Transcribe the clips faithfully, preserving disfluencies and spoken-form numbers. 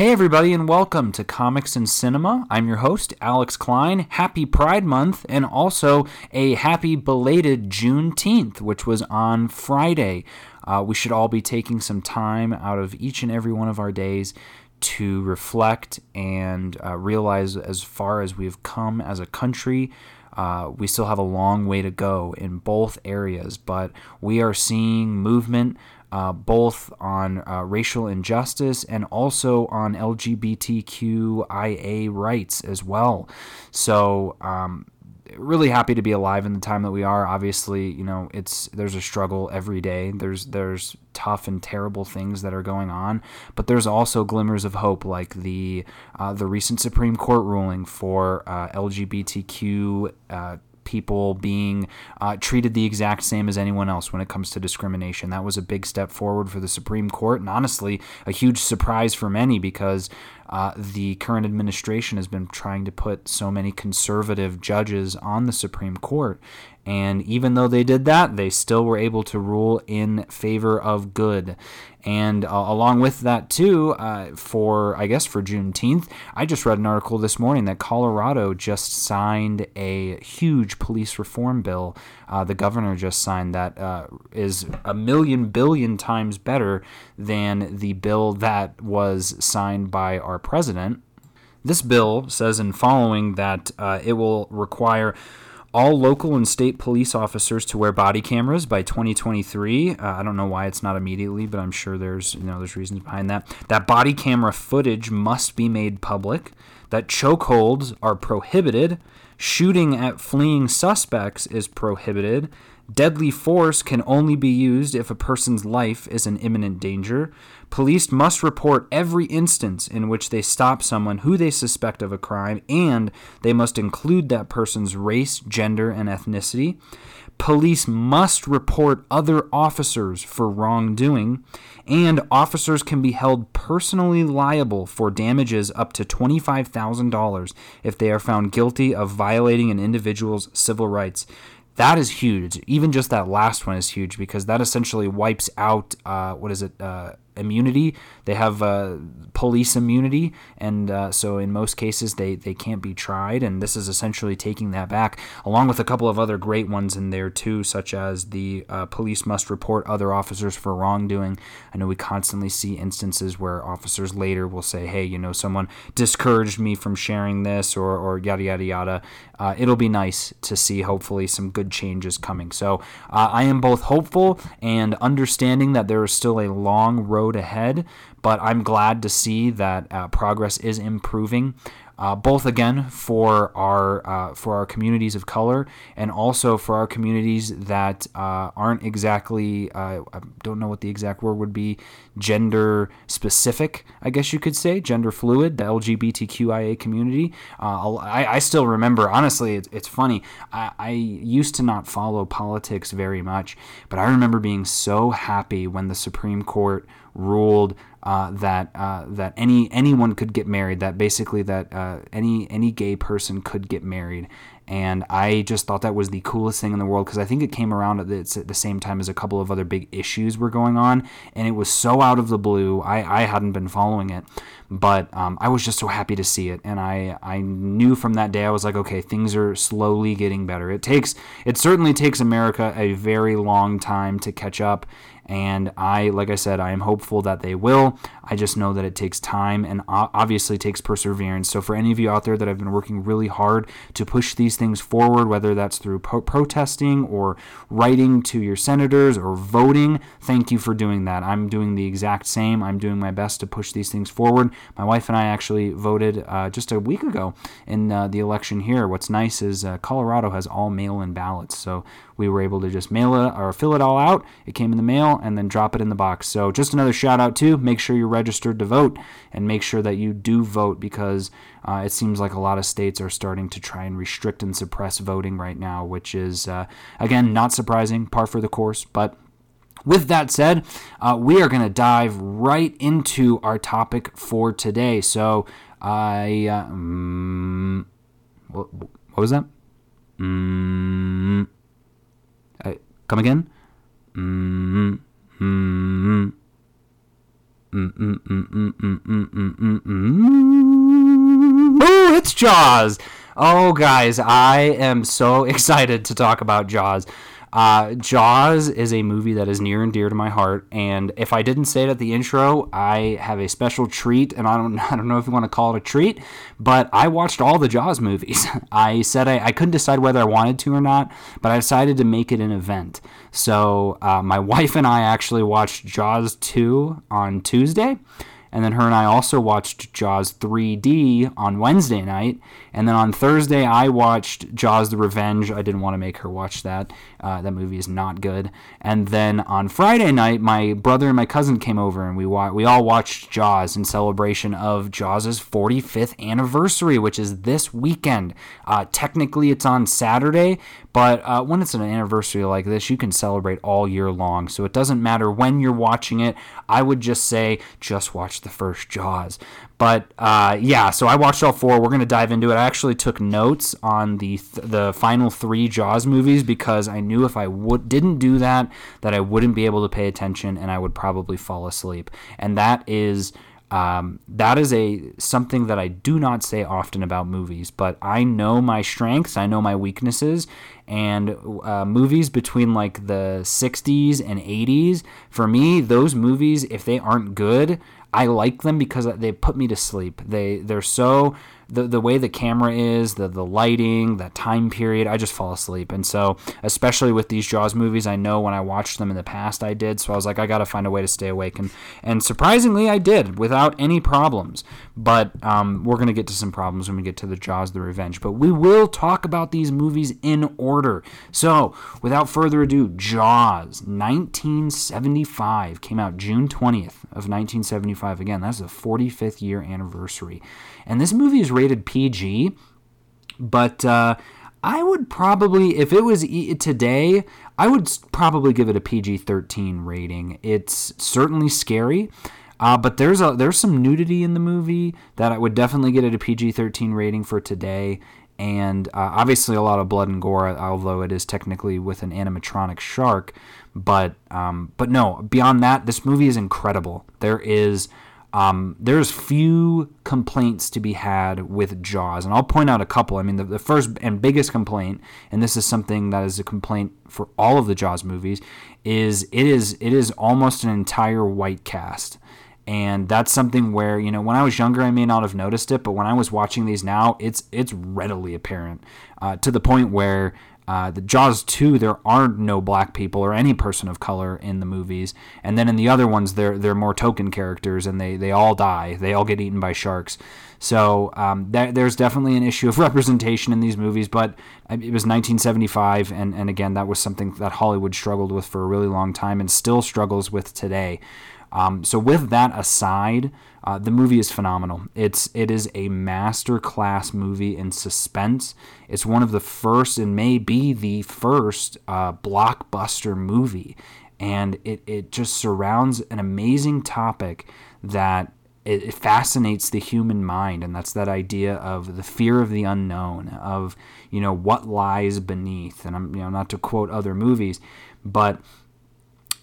Hey everybody and welcome to Comics and Cinema. I'm your host, Alex Klein. Happy Pride Month and also a happy belated Juneteenth, which was on Friday. Uh, we should all be taking some time out of each and every one of our days to reflect and uh, realize as far as we've come as a country, uh, we still have a long way to go in both areas, but we are seeing movement Uh, both on uh, racial injustice and also on L G B T Q I A rights as well. So um, really happy to be alive in the time that we are. Obviously, you know, it's there's a struggle every day. There's there's tough and terrible things that are going on, but there's also glimmers of hope, like the uh, the recent Supreme Court ruling for uh, L G B T Q uh, people being uh, treated the exact same as anyone else when it comes to discrimination. That was a big step forward for the Supreme Court, and honestly, a huge surprise for many because uh, the current administration has been trying to put so many conservative judges on the Supreme Court. And even though they did that, they still were able to rule in favor of good. And uh, along with that, too, uh, for, I guess, for Juneteenth, I just read an article this morning that Colorado just signed a huge police reform bill. Uh, the governor just signed that uh, is a million billion times better than the bill that was signed by our president. This bill says in following that uh, it will require all local and state police officers to wear body cameras by twenty twenty-three. Uh, I don't know why it's not immediately, but I'm sure there's you know there's reasons behind that. That body camera footage must be made public. That chokeholds are prohibited. Shooting at fleeing suspects is prohibited. Deadly force can only be used if a person's life is in imminent danger. Police must report every instance in which they stop someone who they suspect of a crime, and they must include that person's race, gender, and ethnicity. Police must report other officers for wrongdoing, and officers can be held personally liable for damages up to twenty-five thousand dollars if they are found guilty of violating an individual's civil rights. That is huge. Even just that last one is huge because that essentially wipes out, uh, what is it, uh, immunity. They have uh, police immunity, and uh, so in most cases they, they can't be tried, and this is essentially taking that back, along with a couple of other great ones in there too, such as the uh, police must report other officers for wrongdoing. I know we constantly see instances where officers later will say, hey, you know, someone discouraged me from sharing this, or, or yada, yada, yada. Uh, it'll be nice to see, hopefully, some good changes coming. So uh, I am both hopeful and understanding that there is still a long road ahead, but I'm glad to see that uh, progress is improving, uh, both again for our uh, for our communities of color and also for our communities that uh, aren't exactly uh, I don't know what the exact word would be, gender specific, I guess you could say, gender fluid, the L G B T Q I A community. Uh, I, I still remember, honestly, it's, it's funny, I, I used to not follow politics very much, but I remember being so happy when the Supreme Court ruled uh, that uh, that any anyone could get married, that basically that uh, any any gay person could get married. And I just thought that was the coolest thing in the world because I think it came around at the, at the same time as a couple of other big issues were going on, and it was so out of the blue. I, I hadn't been following it, but um, I was just so happy to see it, and I, I knew from that day I was like, okay, things are slowly getting better. It takes it certainly takes America a very long time to catch up, and I, like I said, I am hopeful that they will. I just know that it takes time and obviously takes perseverance. So for any of you out there that have been working really hard to push these things forward, whether that's through pro- protesting or writing to your senators or voting, thank you for doing that. I'm doing the exact same. I'm doing my best to push these things forward. My wife and I actually voted uh, just a week ago in uh, the election here. What's nice is uh, Colorado has all mail-in ballots, so we were able to just mail it or fill it all out. It came in the mail and then drop it in the box. So just another shout out too. Make sure you're registered to vote and make sure that you do vote because uh, it seems like a lot of states are starting to try and restrict and suppress voting right now, which is, uh, again, not surprising, par for the course, but with that said, uh, we are going to dive right into our topic for today. So I, uh, mm, what, what was that? Mm, I, come again? Mm, mm, Oh, it's Jaws. Oh, guys, I am so excited to talk about Jaws. Uh, Jaws is a movie that is near and dear to my heart, and if I didn't say it at the intro, I have a special treat, and I don't, I don't know if you want to call it a treat, but I watched all the Jaws movies. I said I, I couldn't decide whether I wanted to or not, but I decided to make it an event. So uh, my wife and I actually watched Jaws two on Tuesday, and then her and I also watched Jaws three D on Wednesday night. And then on Thursday, I watched Jaws the Revenge. I didn't want to make her watch that. Uh, that movie is not good. And then on Friday night, my brother and my cousin came over, and we wa- we all watched Jaws in celebration of Jaws' forty-fifth anniversary, which is this weekend. Uh, technically, it's on Saturday, but uh, when it's an anniversary like this, you can celebrate all year long. So it doesn't matter when you're watching it. I would just say, just watch the first Jaws. But, uh, yeah, so I watched all four. We're going to dive into it. I actually took notes on the th- the final three Jaws movies because I knew if I would didn't do that, that I wouldn't be able to pay attention and I would probably fall asleep. And that is... Um, that is a something that I do not say often about movies, but I know my strengths, I know my weaknesses, and uh, movies between like the sixties and eighties, for me, those movies, if they aren't good, I like them because they put me to sleep. They, they're so... The the way the camera is, the, the lighting, that time period, I just fall asleep. And so, especially with these Jaws movies, I know when I watched them in the past I did. So I was like, I got to find a way to stay awake. And, and surprisingly, I did without any problems. But um, we're going to get to some problems when we get to the Jaws the Revenge. But we will talk about these movies in order. So, without further ado, Jaws, nineteen seventy-five, came out June twentieth of nineteen seventy-five. Again, that's the forty-fifth year anniversary. And this movie is rated P G, but uh, I would probably, if it was today, I would probably give it a P G thirteen rating. It's certainly scary, uh, but there's a there's some nudity in the movie that I would definitely get it a P G thirteen rating for today. And uh, obviously a lot of blood and gore, although it is technically with an animatronic shark. But um, but no, beyond that, this movie is incredible. There is. Um, there's few complaints to be had with Jaws, and I'll point out a couple. I mean, the, the first and biggest complaint, and this is something that is a complaint for all of the Jaws movies, is it is it is almost an entire white cast. And that's something where, you know, when I was younger, I may not have noticed it, but when I was watching these now, it's it's readily apparent uh, to the point where uh, the Jaws two, there are no black people or any person of color in the movies. And then in the other ones, they're they're more token characters, and they, they all die. They all get eaten by sharks. So um, that, there's definitely an issue of representation in these movies, but it was nineteen seventy-five, and, and again, that was something that Hollywood struggled with for a really long time and still struggles with today. Um, so with that aside, uh, the movie is phenomenal. It's it is a masterclass movie in suspense. It's one of the first, and may be the first, uh, blockbuster movie, and it it just surrounds an amazing topic that it, it fascinates the human mind, and that's that idea of the fear of the unknown, of you know what lies beneath. And I'm you know not to quote other movies, but.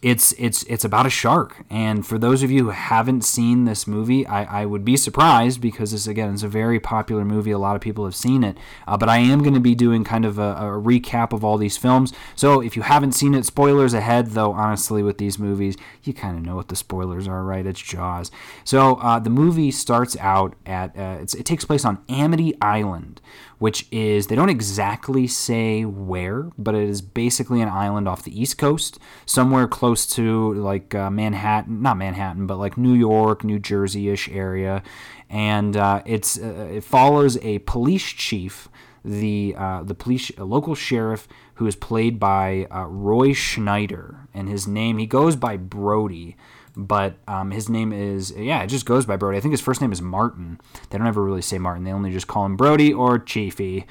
It's it's it's about a shark, and for those of you who haven't seen this movie, I, I would be surprised because this, again, is a very popular movie. A lot of people have seen it, uh, but I am going to be doing kind of a, a recap of all these films. So if you haven't seen it, spoilers ahead, though honestly with these movies, you kind of know what the spoilers are, right? It's Jaws. So uh, the movie starts out at, uh, it's, it takes place on Amity Island, which is, they don't exactly say where, but it is basically an island off the East Coast, somewhere close to like uh, Manhattan, not Manhattan, but like New York, New Jersey-ish area. And uh, it's uh, it follows a police chief, the uh, the police a local sheriff, who is played by uh, Roy Schneider. And his name, he goes by Brody. But um, his name is, yeah, it just goes by Brody. I think his first name is Martin. They don't ever really say Martin. They only just call him Brody or Chiefy.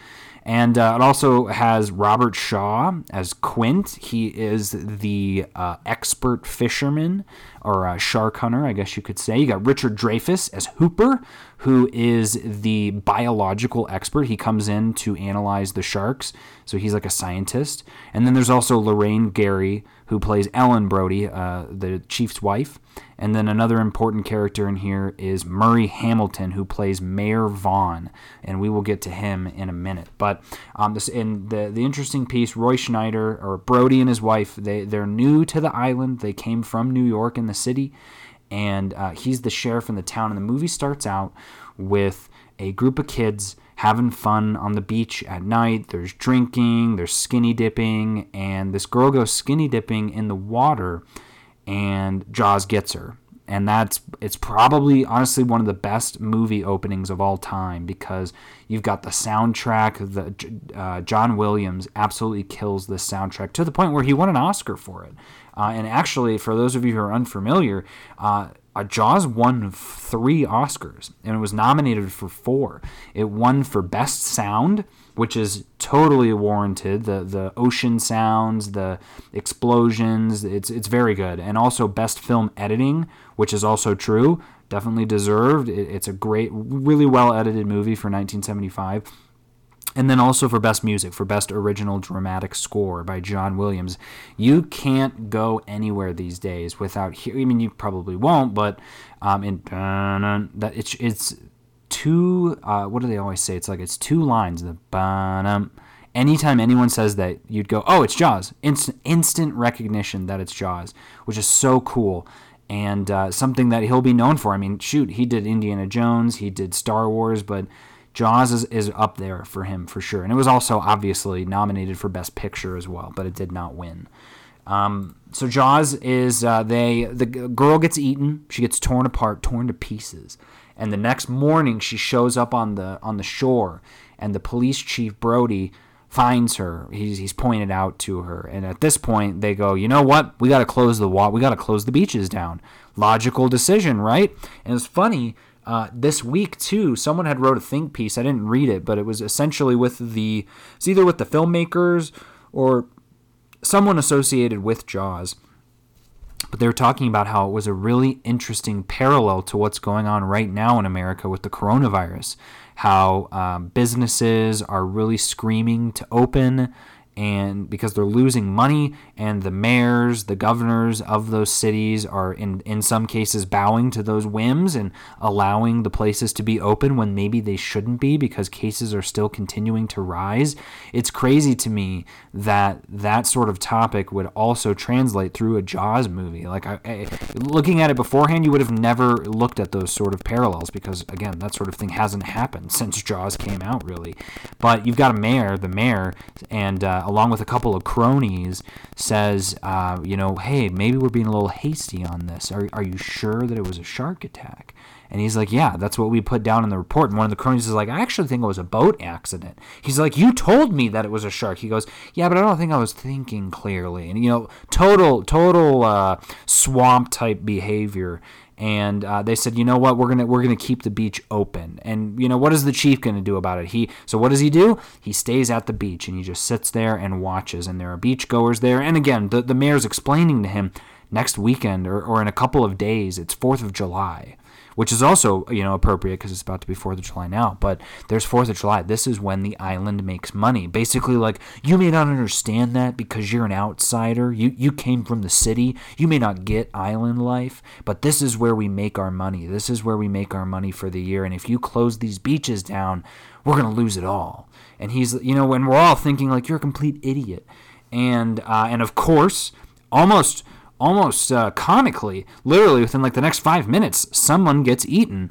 And uh, it also has Robert Shaw as Quint. He is the uh, expert fisherman, or uh, shark hunter, I guess you could say. You got Richard Dreyfuss as Hooper, who is the biological expert. He comes in to analyze the sharks, so he's like a scientist. And then there's also Lorraine Gary, who plays Ellen Brody, uh, the chief's wife. And then another important character in here is Murray Hamilton, who plays Mayor Vaughn, and we will get to him in a minute. But um, this in the the interesting piece, Roy Schneider, or Brody and his wife, they they're new to the island. They came from New York in the city, and uh, he's the sheriff in the town. And the movie starts out with a group of kids having fun on the beach at night. There's drinking, there's skinny dipping, and this girl goes skinny dipping in the water, and Jaws gets her. And that's it's probably, honestly, one of the best movie openings of all time, because you've got the soundtrack. The uh, John Williams absolutely kills this soundtrack, to the point where he won an Oscar for it. Uh, and actually, for those of you who are unfamiliar, uh, Uh, Jaws won three Oscars, and it was nominated for four. It won for Best Sound, which is totally warranted. The the ocean sounds, the explosions, it's it's very good. And also Best Film Editing, which is also true, definitely deserved. It, it's a great, really well-edited movie for nineteen seventy-five. And then also for Best Music, for Best Original Dramatic Score by John Williams. You can't go anywhere these days without hearing, I mean, you probably won't, but um, in, that it's it's two, uh, what do they always say? It's like it's two lines. The ba-dum. Anytime anyone says that, you'd go, oh, it's Jaws. Instant, instant recognition that it's Jaws, which is so cool. And uh, something that he'll be known for. I mean, shoot, he did Indiana Jones, he did Star Wars, but Jaws is, is up there for him for sure. And it was also obviously nominated for Best Picture as well, but it did not win. Um, so Jaws is, uh, they the girl gets eaten. She gets torn apart, torn to pieces. And the next morning she shows up on the on the shore, and the police chief, Brody, finds her. He's, he's pointed out to her. And at this point they go, you know what? We got to close the wa- We got to close the beaches down. Logical decision, right? And it's funny. Uh, this week, too, someone had wrote a think piece. I didn't read it, but it was essentially with the... It's either with the filmmakers or someone associated with Jaws. But they were talking about how it was a really interesting parallel to what's going on right now in America with the coronavirus. How um, businesses are really screaming to open, and because they're losing money, and the mayors, the governors of those cities are in, in some cases bowing to those whims and allowing the places to be open when maybe they shouldn't be, because cases are still continuing to rise. It's crazy to me that that sort of topic would also translate through a Jaws movie. Like I, I, looking at it beforehand, you would have never looked at those sort of parallels, because, again, that sort of thing hasn't happened since Jaws came out, really. But you've got a mayor, the mayor, and uh, along with a couple of cronies, says, uh, you know, hey, maybe we're being a little hasty on this. Are are you sure that it was a shark attack? And he's like, yeah, that's what we put down in the report. And one of the cronies is like, I actually think it was a boat accident. He's like, you told me that it was a shark. He goes, yeah, but I don't think I was thinking clearly. And, you know, total, total uh, swamp-type behavior. And uh, they said, you know what, we're gonna we're gonna keep the beach open. And you know, what is the chief gonna do about it? He so what does he do? He stays at the beach, and he just sits there and watches. And there are beachgoers there. And again, the the mayor's explaining to him, next weekend or, or in a couple of days, it's Fourth of July, which is also, you know, appropriate because it's about to be fourth of July now. But there's fourth of July. This is when the island makes money. Basically, like, you may not understand that because you're an outsider. You you came from the city. You may not get island life, but this is where we make our money. This is where we make our money for the year. And if you close these beaches down, we're going to lose it all. And he's, you know, and we're all thinking, like, you're a complete idiot. And, uh, and of course, almost... Almost uh, comically, literally within like the next five minutes, someone gets eaten.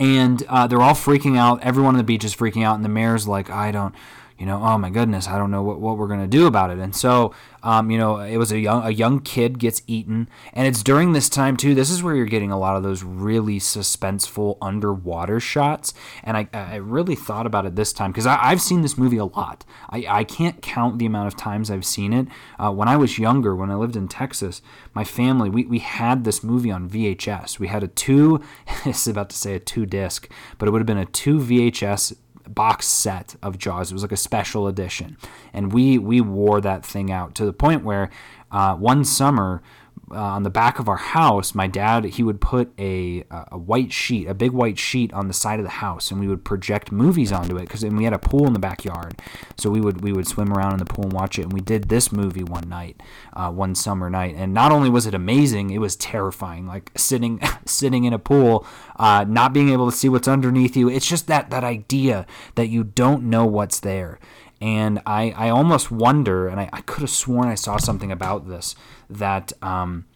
And uh, they're all freaking out. Everyone on the beach is freaking out. And the mayor's like, I don't, you know, oh my goodness, I don't know what, what we're going to do about it. And so, um, you know, it was a young, a young kid gets eaten. And it's during this time, too, this is where you're getting a lot of those really suspenseful underwater shots. And I, I really thought about it this time, because I've seen this movie a lot. I, I can't count the amount of times I've seen it. Uh, when I was younger, when I lived in Texas, my family, we, we had this movie on V H S. We had a two, I was about to say a two disc, but it would have been a two V H S box set of Jaws. It was like a special edition, and we we wore that thing out to the point where uh, one summer uh, on the back of our house, my dad, he would put a a white sheet, a big white sheet on the side of the house, and we would project movies onto it, because we had a pool in the backyard, so we would we would swim around in the pool and watch it. And we did this movie one night, uh, one summer night, and not only was it amazing, it was terrifying. Like sitting sitting in a pool, uh, not being able to see what's underneath you. It's just that that idea that you don't know what's there. And I, I almost wonder, and I, I could have sworn I saw something about this, that um,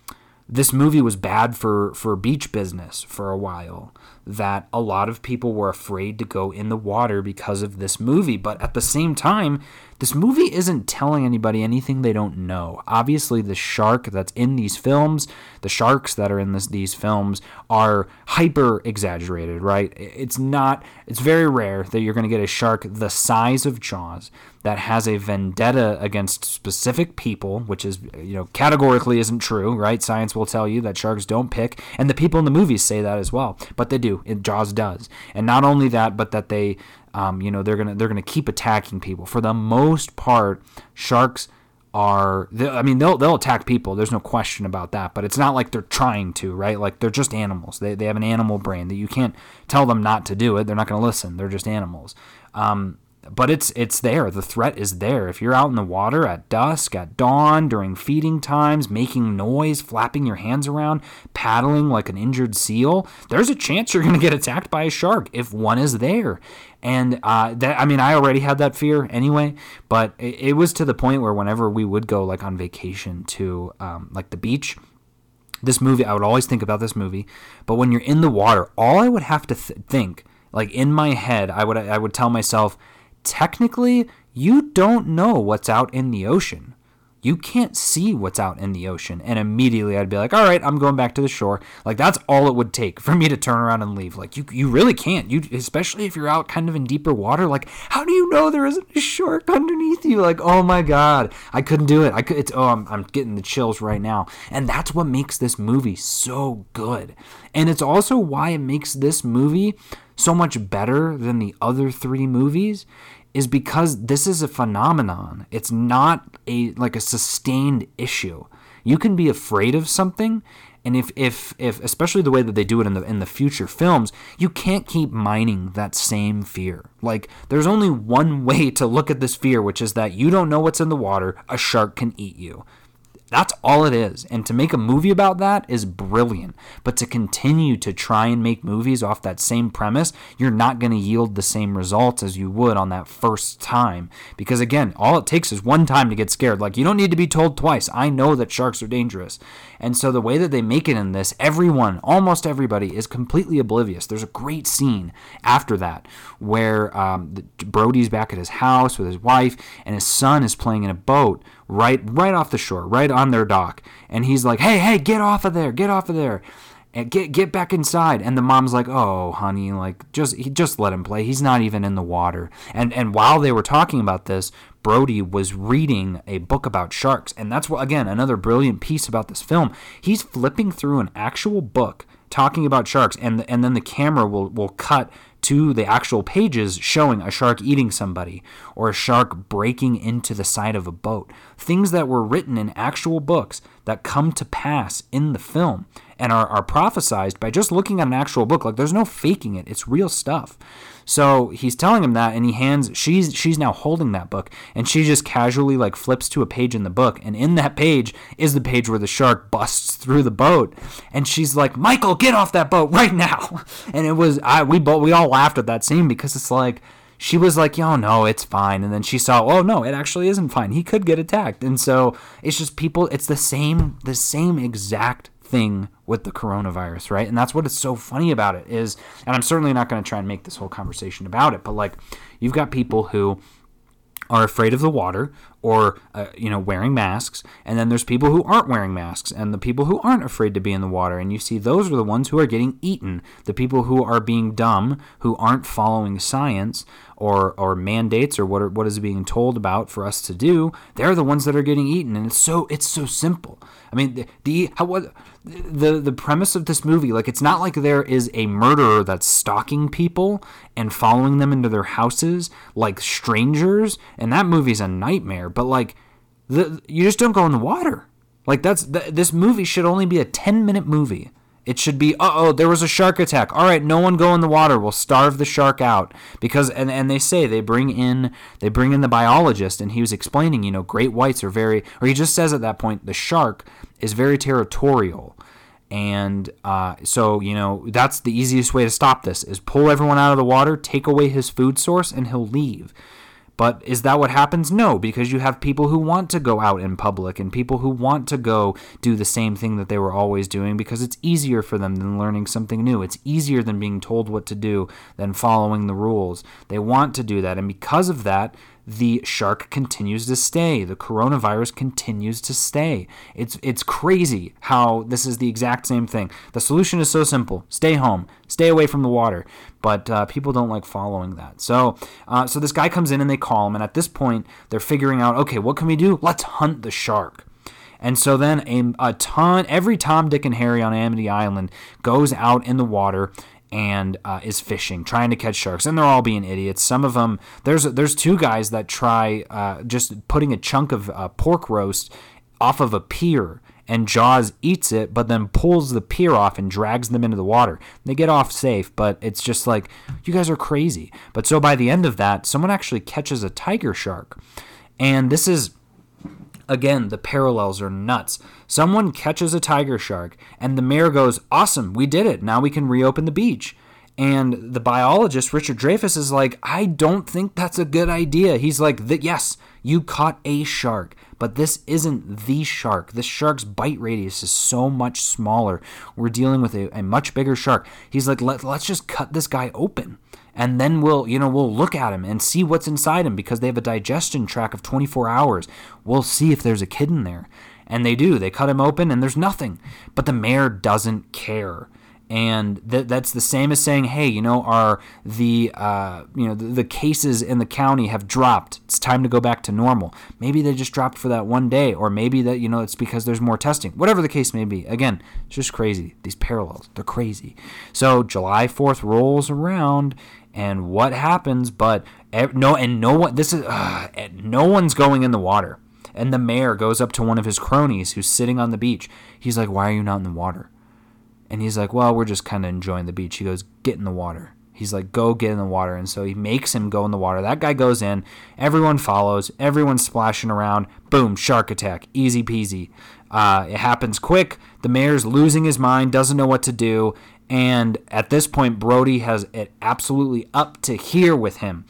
this movie was bad for, for beach business for a while, that a lot of people were afraid to go in the water because of this movie. But at the same time, this movie isn't telling anybody anything they don't know. Obviously, the shark that's in these films, the sharks that are in this, these films are hyper-exaggerated, right? It's not. It's very rare that you're going to get a shark the size of Jaws that has a vendetta against specific people, which is, you know, categorically isn't true, right? Science will tell you that sharks don't pick, and the people in the movies say that as well, but they do. It, Jaws does, and not only that, but that they. Um, you know, they're gonna they're gonna keep attacking people. For the most part, sharks are. I mean, they'll they'll attack people. There's no question about that. But it's not like they're trying to, right? Like they're just animals. They they have an animal brain that you can't tell them not to do it. They're not gonna listen. They're just animals. Um, but it's it's there. The threat is there. If you're out in the water at dusk, at dawn, during feeding times, making noise, flapping your hands around, paddling like an injured seal, there's a chance you're gonna get attacked by a shark if one is there. And uh, that, I mean, I already had that fear anyway, but it, it was to the point where whenever we would go like on vacation to um, like the beach, this movie, I would always think about this movie. But when you're in the water, all I would have to th- think like in my head, I would, I would tell myself, technically, you don't know what's out in the ocean. You can't see what's out in the ocean. And immediately I'd be like, all right, I'm going back to the shore. Like, that's all it would take for me to turn around and leave. Like, you you really can't. You, especially if you're out kind of in deeper water. Like, how do you know there isn't a shark underneath you? Like, oh, my God. I couldn't do it. I could. It's, oh, I'm, I'm getting the chills right now. And that's what makes this movie so good. And it's also why it makes this movie so much better than the other three movies, is because this is a phenomenon. It's not a like a sustained issue. You can be afraid of something, and if if if especially the way that they do it in the in the future films, you can't keep mining that same fear. Like, there's only one way to look at this fear, which is that you don't know what's in the water. A shark can eat you. That's all it is. And to make a movie about that is brilliant. But to continue to try and make movies off that same premise, you're not going to yield the same results as you would on that first time. Because again, all it takes is one time to get scared. Like, you don't need to be told twice. I know that sharks are dangerous. And so the way that they make it in this, everyone, almost everybody, is completely oblivious. There's a great scene after that where um, Brody's back at his house with his wife, and his son is playing in a boat right right off the shore, right on their dock. And he's like, hey, hey, get off of there, get off of there. And get get back inside. And the mom's like, oh, honey, like just he, just let him play. He's not even in the water. And and while they were talking about this, Brody was reading a book about sharks. And that's, what again, another brilliant piece about this film. He's flipping through an actual book talking about sharks, and and then the camera will will cut to the actual pages showing a shark eating somebody or a shark breaking into the side of a boat. Things that were written in actual books that come to pass in the film and are, are prophesized by just looking at an actual book. Like, there's no faking it. It's real stuff. So he's telling him that, and he hands, she's she's now holding that book, and she just casually like flips to a page in the book, and in that page is the page where the shark busts through the boat, and she's like, Michael, get off that boat right now. And it was, I we both we all laughed at that scene, because it's like, she was like, yo, no, it's fine. And then she saw, oh, no, it actually isn't fine. He could get attacked. And so it's just people, it's the same, the same exact thing with the coronavirus, right? And that's what is so funny about it is, and I'm certainly not going to try and make this whole conversation about it, but like, you've got people who are afraid of the water or, uh, you know, wearing masks. And then there's people who aren't wearing masks, and the people who aren't afraid to be in the water. And you see, those are the ones who are getting eaten. The people who are being dumb, who aren't following science, or or mandates or what are, what is being told about for us to do, they're the ones that are getting eaten. And it's so it's so simple. I mean, the the, how, what, the the premise of this movie, like, it's not like there is a murderer that's stalking people and following them into their houses like strangers. And that movie's a nightmare. But like, the you just don't go in the water. Like, that's th- this movie should only be a ten minute movie. It should be, uh-oh, there was a shark attack. All right, no one go in the water. We'll starve the shark out. Because, and, and they say, they bring in they bring in the biologist, and he was explaining, you know, great whites are very, or he just says at that point, the shark is very territorial. And uh, so, you know, that's the easiest way to stop this, is pull everyone out of the water, take away his food source, and he'll leave. But is that what happens? No, because you have people who want to go out in public and people who want to go do the same thing that they were always doing because it's easier for them than learning something new. It's easier than being told what to do than following the rules. They want to do that. And because of that, the shark continues to stay. The coronavirus continues to stay. It's it's crazy how this is the exact same thing. The solution is so simple. Stay home. Stay away from the water. But uh, people don't like following that. So uh, so this guy comes in and they call him. And at this point, they're figuring out, okay, what can we do? Let's hunt the shark. And so then a, a ton, every Tom, Dick, and Harry on Amity Island goes out in the water and uh, is fishing, trying to catch sharks, and they're all being idiots. Some of them, there's there's two guys that try uh, just putting a chunk of uh, pork roast off of a pier, and Jaws eats it, but then pulls the pier off and drags them into the water. They get off safe, but it's just like, you guys are crazy. But so by the end of that, someone actually catches a tiger shark, and this is, again, the parallels are nuts. Someone catches a tiger shark, and the mayor goes, awesome, we did it. Now we can reopen the beach. And the biologist, Richard Dreyfuss, is like, I don't think that's a good idea. He's like, yes, you caught a shark, but this isn't the shark. This shark's bite radius is so much smaller. We're dealing with a, a much bigger shark. He's like, Let, let's just cut this guy open. And then we'll, you know, we'll look at him and see what's inside him because they have a digestion tract of twenty-four hours. We'll see if there's a kid in there. And they do. They cut him open and there's nothing. But the mayor doesn't care. And th- that's the same as saying, hey, you know, our the uh, you know the, the cases in the county have dropped. It's time to go back to normal. Maybe they just dropped for that one day, or maybe that you know it's because there's more testing. Whatever the case may be, again, it's just crazy. These parallels, they're crazy. So July fourth rolls around, and what happens? But no, and no one. This is uh, no one's going in the water. And the mayor goes up to one of his cronies who's sitting on the beach. He's like, "Why are you not in the water?" And he's like, well, we're just kind of enjoying the beach. He goes, get in the water. He's like, go get in the water. And so he makes him go in the water. That guy goes in. Everyone follows. Everyone's splashing around. Boom, shark attack. Easy peasy. Uh, it happens quick. The mayor's losing his mind, doesn't know what to do. And at this point, Brody has it absolutely up to here with him.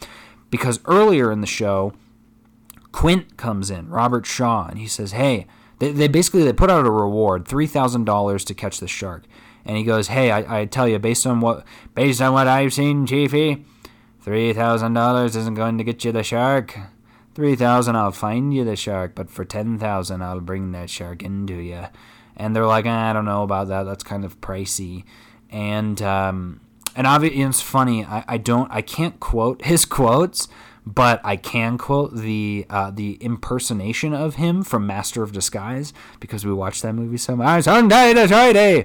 Because earlier in the show, Quint comes in, Robert Shaw, and he says, hey, they, they basically they put out a reward, three thousand dollars to catch the shark. And he goes, hey, I, I tell you, based on what based on what I've seen, Chiefy, three thousand dollars isn't going to get you the shark. three thousand dollars I'll find you the shark, but for ten thousand dollars I'll bring that shark into you. And they're like, I don't know about that. That's kind of pricey. And um, and obviously, it's funny. I, I don't I can't quote his quotes, but I can quote the uh, the impersonation of him from Master of Disguise because we watched that movie so much. Sunday to Friday.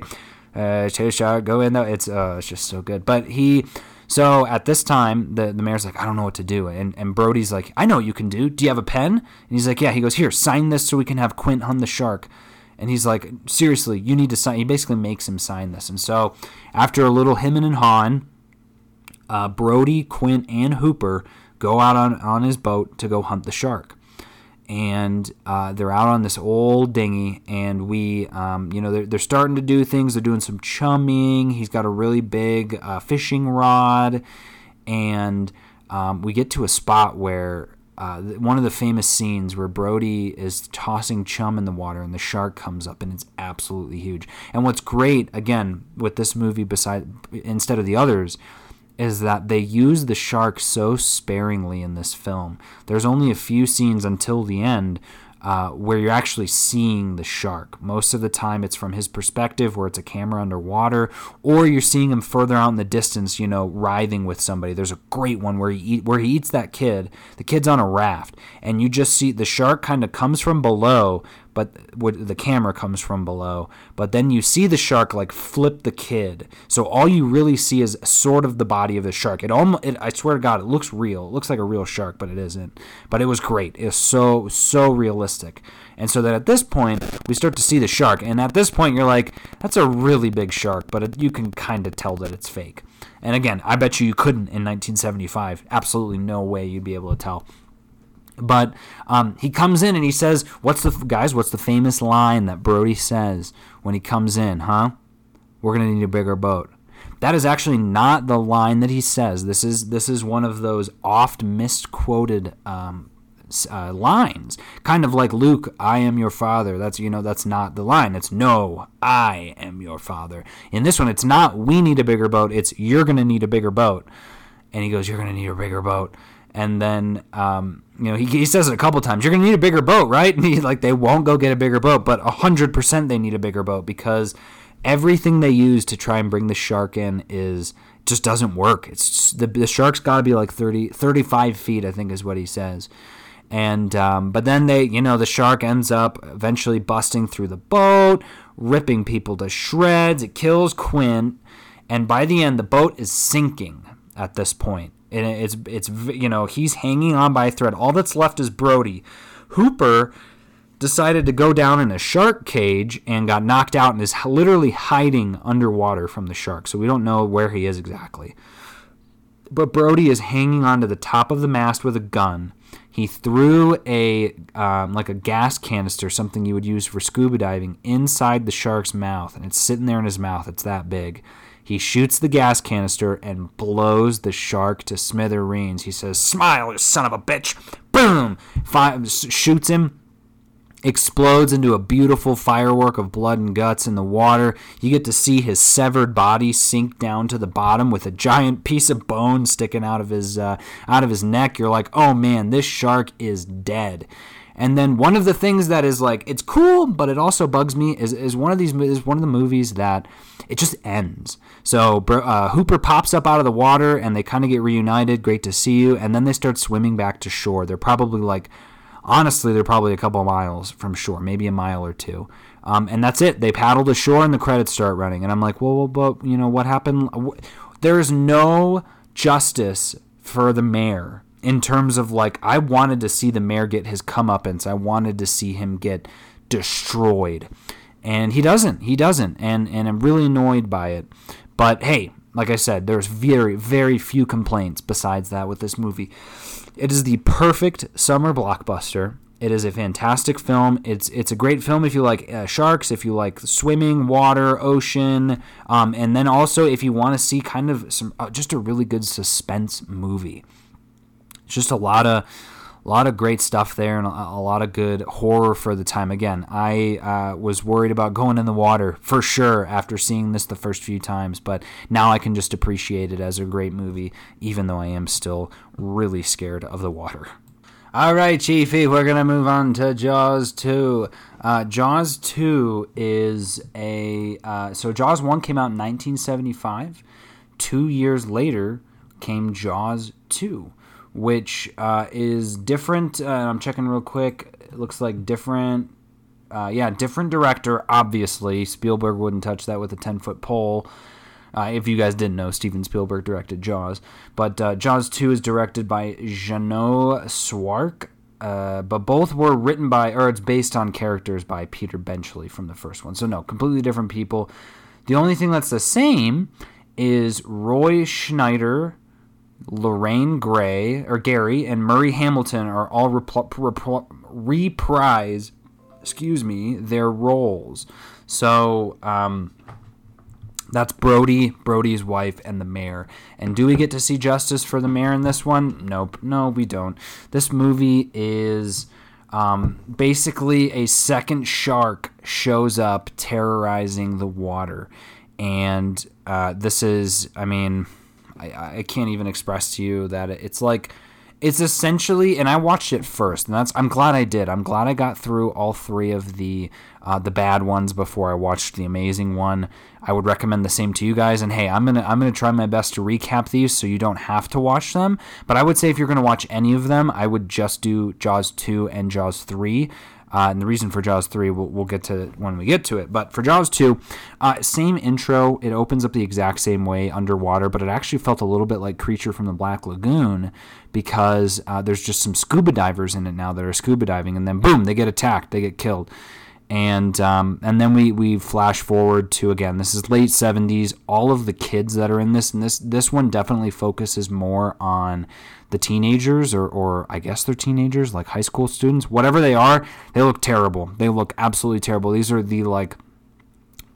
Uh, chase shark, go in though. It's uh, it's just so good. But he, so at this time, the, the mayor's like, I don't know what to do, and and Brody's like, I know what you can do. Do you have a pen? And he's like, yeah. He goes, here, sign this so we can have Quint hunt the shark. And he's like, seriously, you need to sign. He basically makes him sign this. And so after a little hemming and hawing, uh, Brody, Quint, and Hooper go out on on his boat to go hunt the shark. And uh, they're out on this old dinghy, and we, um, you know, they're, they're starting to do things. They're doing some chumming. He's got a really big uh, fishing rod, and um, we get to a spot where uh, one of the famous scenes where Brody is tossing chum in the water, and the shark comes up, and it's absolutely huge. And what's great, again, with this movie, beside instead of the others, is that they use the shark so sparingly in this film. There's only a few scenes until the end uh, where you're actually seeing the shark. Most of the time it's from his perspective where it's a camera underwater, or you're seeing him further out in the distance, you know, writhing with somebody. There's a great one where he, eat, where he eats that kid. The kid's on a raft, and you just see the shark kind of comes from below, but the camera comes from below. But then you see the shark like flip the kid. So all you really see is sort of the body of the shark. It almost, it, I swear to God, it looks real. It looks like a real shark, but it isn't. But it was great. It's so, so realistic. And so that at this point, we start to see the shark. And at this point, you're like, that's a really big shark, but it, you can kind of tell that it's fake. And again, I bet you you couldn't in nineteen seventy-five. Absolutely no way you'd be able to tell. But um, he comes in and he says, "What's the guys? What's the famous line that Brody says when he comes in? Huh? We're gonna need a bigger boat." That is actually not the line that he says. This is this is one of those oft misquoted um, uh, lines, kind of like Luke, "I am your father." That's you know that's not the line. It's "No, I am your father." In this one, it's not "We need a bigger boat." It's "You're gonna need a bigger boat," and he goes, "You're gonna need a bigger boat." And then, um, you know, he, he says it a couple times. You're going to need a bigger boat, right? And he's like, they won't go get a bigger boat, but one hundred percent they need a bigger boat because everything they use to try and bring the shark in is just doesn't work. It's just, the, the shark's got to be like thirty, thirty-five feet, I think is what he says. And um, but then they, you know, the shark ends up eventually busting through the boat, ripping people to shreds. It kills Quinn. And by the end, the boat is sinking at this point. And it's, it's you know, he's hanging on by a thread. All that's left is Brody. Hooper decided to go down in a shark cage and got knocked out and is literally hiding underwater from the shark. So we don't know where he is exactly. But Brody is hanging onto the top of the mast with a gun. He threw a um, like a gas canister, something you would use for scuba diving, inside the shark's mouth. And it's sitting there in his mouth. It's that big. He shoots the gas canister and blows the shark to smithereens. He says, "Smile, you son of a bitch." Boom! Fire, shoots him. Explodes into a beautiful firework of blood and guts in the water. You get to see his severed body sink down to the bottom with a giant piece of bone sticking out of his uh, out of his neck. You're like, oh man, this shark is dead. And then one of the things that is like, it's cool, but it also bugs me is, is one of these is one of the movies that it just ends. So uh, Hooper pops up out of the water and they kind of get reunited. Great to see you. And then they start swimming back to shore. They're probably like, honestly, they're probably a couple of miles from shore, maybe a mile or two. Um, and that's it. They paddle to shore and the credits start running. And I'm like, well, well but you know what happened? There is no justice for the mayor. In terms of, like, I wanted to see the mayor get his comeuppance. I wanted to see him get destroyed. And he doesn't. He doesn't. And and I'm really annoyed by it. But, hey, like I said, there's very, very few complaints besides that with this movie. It is the perfect summer blockbuster. It is a fantastic film. It's it's a great film if you like uh, sharks, if you like swimming, water, ocean, um, and then also if you want to see kind of some uh, just a really good suspense movie. Just a lot of a lot of great stuff there and a, a lot of good horror for the time. Again, I uh, was worried about going in the water for sure after seeing this the first few times, but now I can just appreciate it as a great movie, even though I am still really scared of the water. All right, Chiefy, we're going to move on to Jaws two. Uh, Jaws two is a... Uh, so Jaws one came out in nineteen seventy-five. Two years later came Jaws two. Which uh, is different. Uh, I'm checking real quick. It looks like different. Uh, yeah, different director, obviously. Spielberg wouldn't touch that with a ten-foot pole. Uh, if you guys didn't know, Steven Spielberg directed Jaws. But uh, Jaws two is directed by Jeannot Swark. Uh, but both were written by, or it's based on characters by Peter Benchley from the first one. So no, completely different people. The only thing that's the same is Roy Schneider, Lorraine Gray or Gary and Murray Hamilton are all repl- repl- reprise, excuse me, their roles. So um, that's Brody, Brody's wife, and the mayor. And do we get to see justice for the mayor in this one? Nope, no, we don't. This movie is um, basically a second shark shows up terrorizing the water, and uh, this is, I mean. I, I can't even express to you that it's like It's essentially, and I watched it first, and that's I'm glad I did. I'm glad I got through all three of the uh, the bad ones before I watched the amazing one. I would recommend the same to you guys. And hey, I'm gonna I'm gonna try my best to recap these so you don't have to watch them. But I would say if you're gonna watch any of them, I would just do Jaws two and Jaws three. Uh, and the reason for Jaws three, we'll, we'll get to when we get to it. But for Jaws two, uh, same intro. It opens up the exact same way underwater, but it actually felt a little bit like Creature from the Black Lagoon because uh, there's just some scuba divers in it now that are scuba diving, and then boom, they get attacked, they get killed. And um, and then we, we flash forward to, again, this is late seventies, all of the kids that are in this. And this, this one definitely focuses more on the teenagers, or, or I guess they're teenagers, like high school students. Whatever they are, they look terrible. They look absolutely terrible. These are the, like,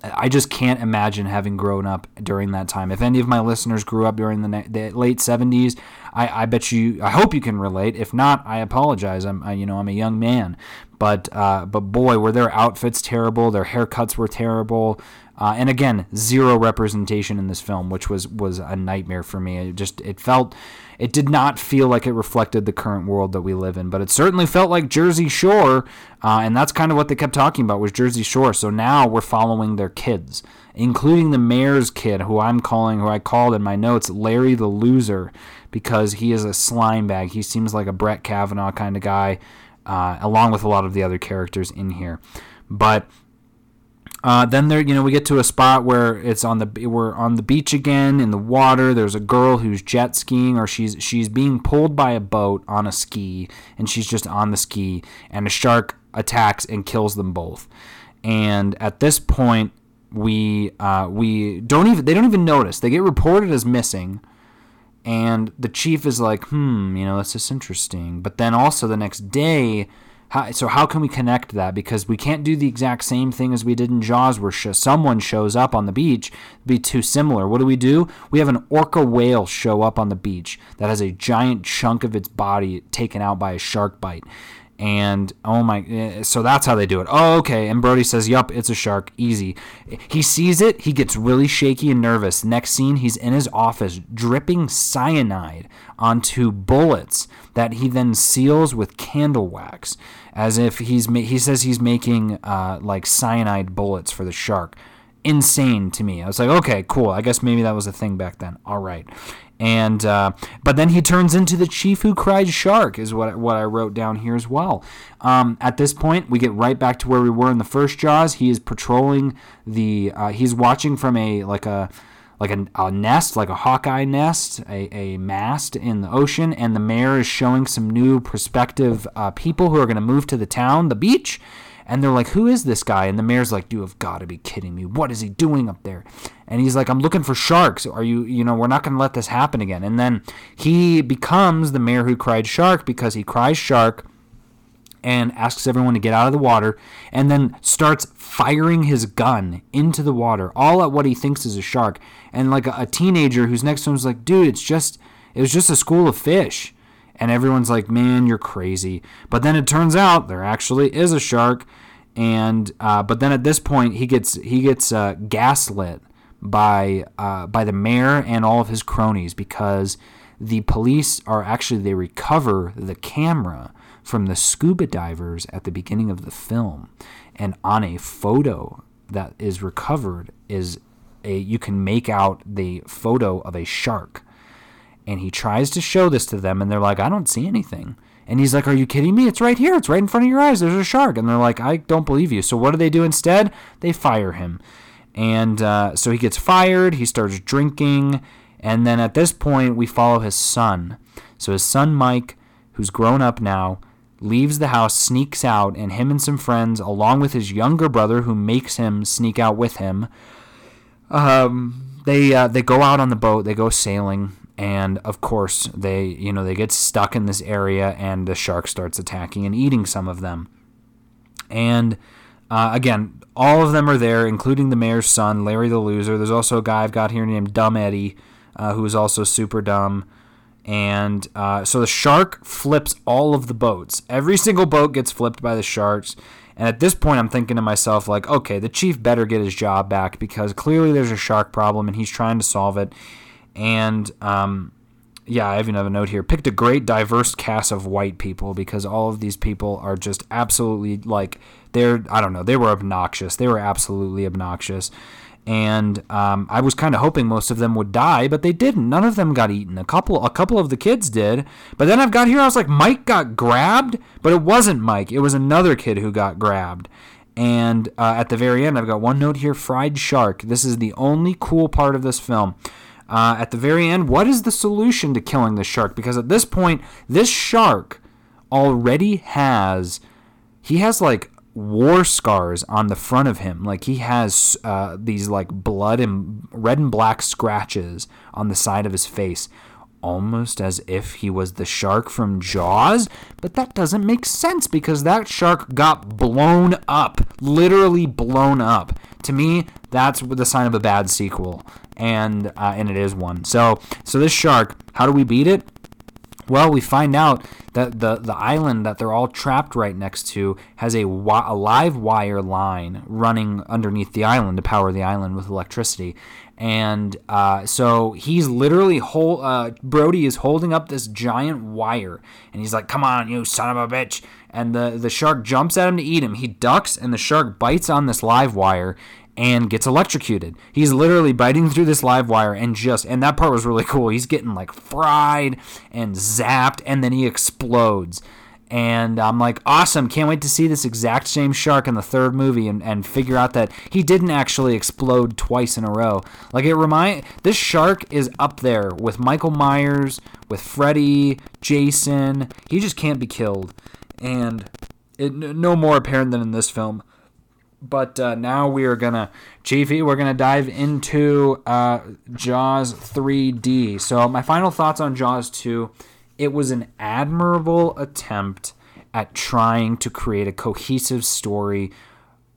I just can't imagine having grown up during that time. If any of my listeners grew up during the, na- the late seventies, I, I bet you, I hope you can relate. If not, I apologize. I'm, I, you know, I'm a young man. But uh, but boy, were their outfits terrible, their haircuts were terrible, uh, and again, zero representation in this film, which was, was a nightmare for me. It just it felt, it did not feel like it reflected the current world that we live in, but it certainly felt like Jersey Shore, uh, and that's kind of what they kept talking about was Jersey Shore. So now we're following their kids, including the mayor's kid, who I'm calling, who I called in my notes, Larry the Loser, because he is a slime bag. He seems like a Brett Kavanaugh kind of guy. Uh, along with a lot of the other characters in here, but uh, then there, you know, we get to a spot where it's on the we're on the beach again in the water. There's a girl who's jet skiing, or she's she's being pulled by a boat on a ski, and she's just on the ski, and a shark attacks and kills them both. And at this point, we uh, we don't even they don't even notice. They get reported as missing. And the chief is like, hmm, you know, that's just interesting. But then also the next day, how, so how can we connect that? Because we can't do the exact same thing as we did in Jaws where sh- someone shows up on the beach. It'd be too similar. What do we do? We have an orca whale show up on the beach that has a giant chunk of its body taken out by a shark bite. And oh my, so that's how they do it. Oh, okay. And Brody says, yup, it's a shark. Easy. He sees it. He gets really shaky and nervous. Next scene, he's in his office dripping cyanide onto bullets that he then seals with candle wax, as if he's ma- he says he's making uh, like cyanide bullets for the shark. Insane to me. I was like, okay, cool. I guess maybe that was a thing back then. All right. And uh, but then he turns into the chief who cried shark is what what I wrote down here as well. Um, at this point, we get right back to where we were in the first Jaws. He is patrolling the uh, he's watching from a like a like a, a nest, like a Hawkeye nest, a, a mast in the ocean. And the mayor is showing some new prospective uh, people who are going to move to the town, the beach. And they're like, who is this guy? And the mayor's like, you have got to be kidding me. What is he doing up there? And he's like, I'm looking for sharks. Are you, you know, we're not going to let this happen again. And then he becomes the mayor who cried shark because he cries shark and asks everyone to get out of the water and then starts firing his gun into the water, all at what he thinks is a shark. And like a, a teenager who's next to him is like, dude, it's just, it was just a school of fish. And everyone's like, man, you're crazy. But then it turns out there actually is a shark. And uh, but then at this point, he gets he gets uh, gaslit by uh, by the mayor and all of his cronies because the police are actually they recover the camera from the scuba divers at the beginning of the film. And on a photo that is recovered is a you can make out the photo of a shark. And he tries to show this to them, and they're like, I don't see anything. And he's like, are you kidding me? It's right here. It's right in front of your eyes. There's a shark. And they're like, I don't believe you. So what do they do instead? They fire him. And uh, so he gets fired. He starts drinking. And then at this point, we follow his son. So his son, Mike, who's grown up now, leaves the house, sneaks out, and him and some friends, along with his younger brother, who makes him sneak out with him, um, they uh, they go out on the boat. They go sailing. And of course, they you know they get stuck in this area, and the shark starts attacking and eating some of them. And uh, again, all of them are there, including the mayor's son, Larry the Loser. There's also a guy I've got here named Dumb Eddie, uh, who is also super dumb. And uh, so the shark flips all of the boats. Every single boat gets flipped by the sharks. And at this point, I'm thinking to myself, like, okay, the chief better get his job back because clearly there's a shark problem, and he's trying to solve it. And um, yeah, I have another note here. Picked a great diverse cast of white people, because all of these people are just absolutely, like, they're, I don't know, they were obnoxious. They were absolutely obnoxious. And um, I was kind of hoping most of them would die, but they didn't. None of them got eaten. A couple, a couple of the kids did. But then I've got here, I was like, Mike got grabbed, but it wasn't Mike. It was another kid who got grabbed. And uh, at the very end, I've got one note here, fried shark. This is the only cool part of this film. Uh, at the very end, what is the solution to killing the shark? Because at this point, this shark already has, he has like war scars on the front of him. Like he has uh, these like blood and red and black scratches on the side of his face, almost as if he was the shark from Jaws. But that doesn't make sense, because that shark got blown up, literally blown up. To me, that's the sign of a bad sequel, and uh, and it is one. So so this shark, how do we beat it? Well, we find out that the, the island that they're all trapped right next to has a, wi- a live wire line running underneath the island to power the island with electricity. And uh, so he's literally whole. Uh, Brody is holding up this giant wire, and he's like, "Come on, you son of a bitch!" And the the shark jumps at him to eat him. He ducks, and the shark bites on this live wire and gets electrocuted. He's literally biting through this live wire and just, and that part was really cool. He's getting like fried and zapped, and then he explodes. And I'm like, awesome, can't wait to see this exact same shark in the third movie and, and figure out that he didn't actually explode twice in a row. Like, it remind this shark is up there with Michael Myers, with Freddy, Jason. He just can't be killed. And it, no more apparent than in this film. But uh, now we are going to, Chiefy, we're going to dive into uh, Jaws three D. So my final thoughts on Jaws two. It was an admirable attempt at trying to create a cohesive story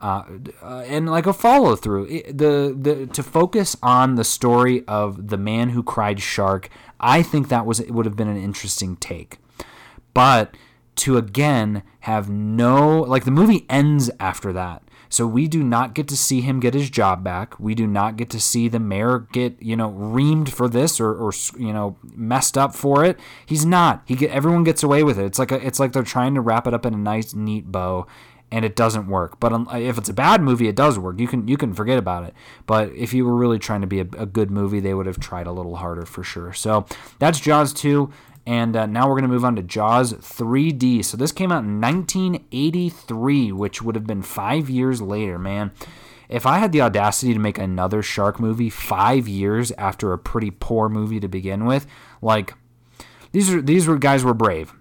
uh, uh, and like a follow-through. It, the, the, to focus on the story of the man who cried shark, I think that was it would have been an interesting take. But to, again, have no... Like, the movie ends after that. So we do not get to see him get his job back. We do not get to see the mayor get, you know, reamed for this or, or you know, messed up for it. He's not. He get, everyone gets away with it. It's like a, it's like they're trying to wrap it up in a nice, neat bow, and it doesn't work. But if it's a bad movie, it does work. You can you can forget about it. But if you were really trying to be a, a good movie, they would have tried a little harder for sure. So that's Jaws two. And uh, now we're going to move on to Jaws three D. So this came out in nineteen eighty-three, which would have been five years later, man. If I had the audacity to make another shark movie five years after a pretty poor movie to begin with, like, these are these were guys were brave.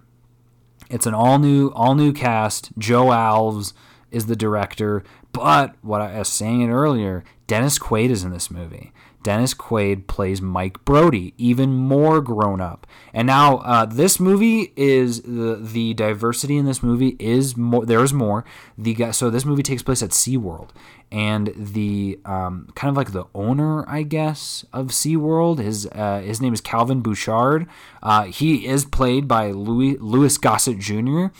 It's an all-new all-new cast. Joe Alves is the director. But what I was saying earlier, Dennis Quaid is in this movie. Dennis Quaid plays Mike Brody, even more grown up. And now uh, this movie is the the diversity in this movie is more. There is more. The so this movie takes place at SeaWorld, and the um, kind of like the owner, I guess, of SeaWorld. His uh, his name is Calvin Bouchard. Uh, he is played by Louis Louis Gossett Junior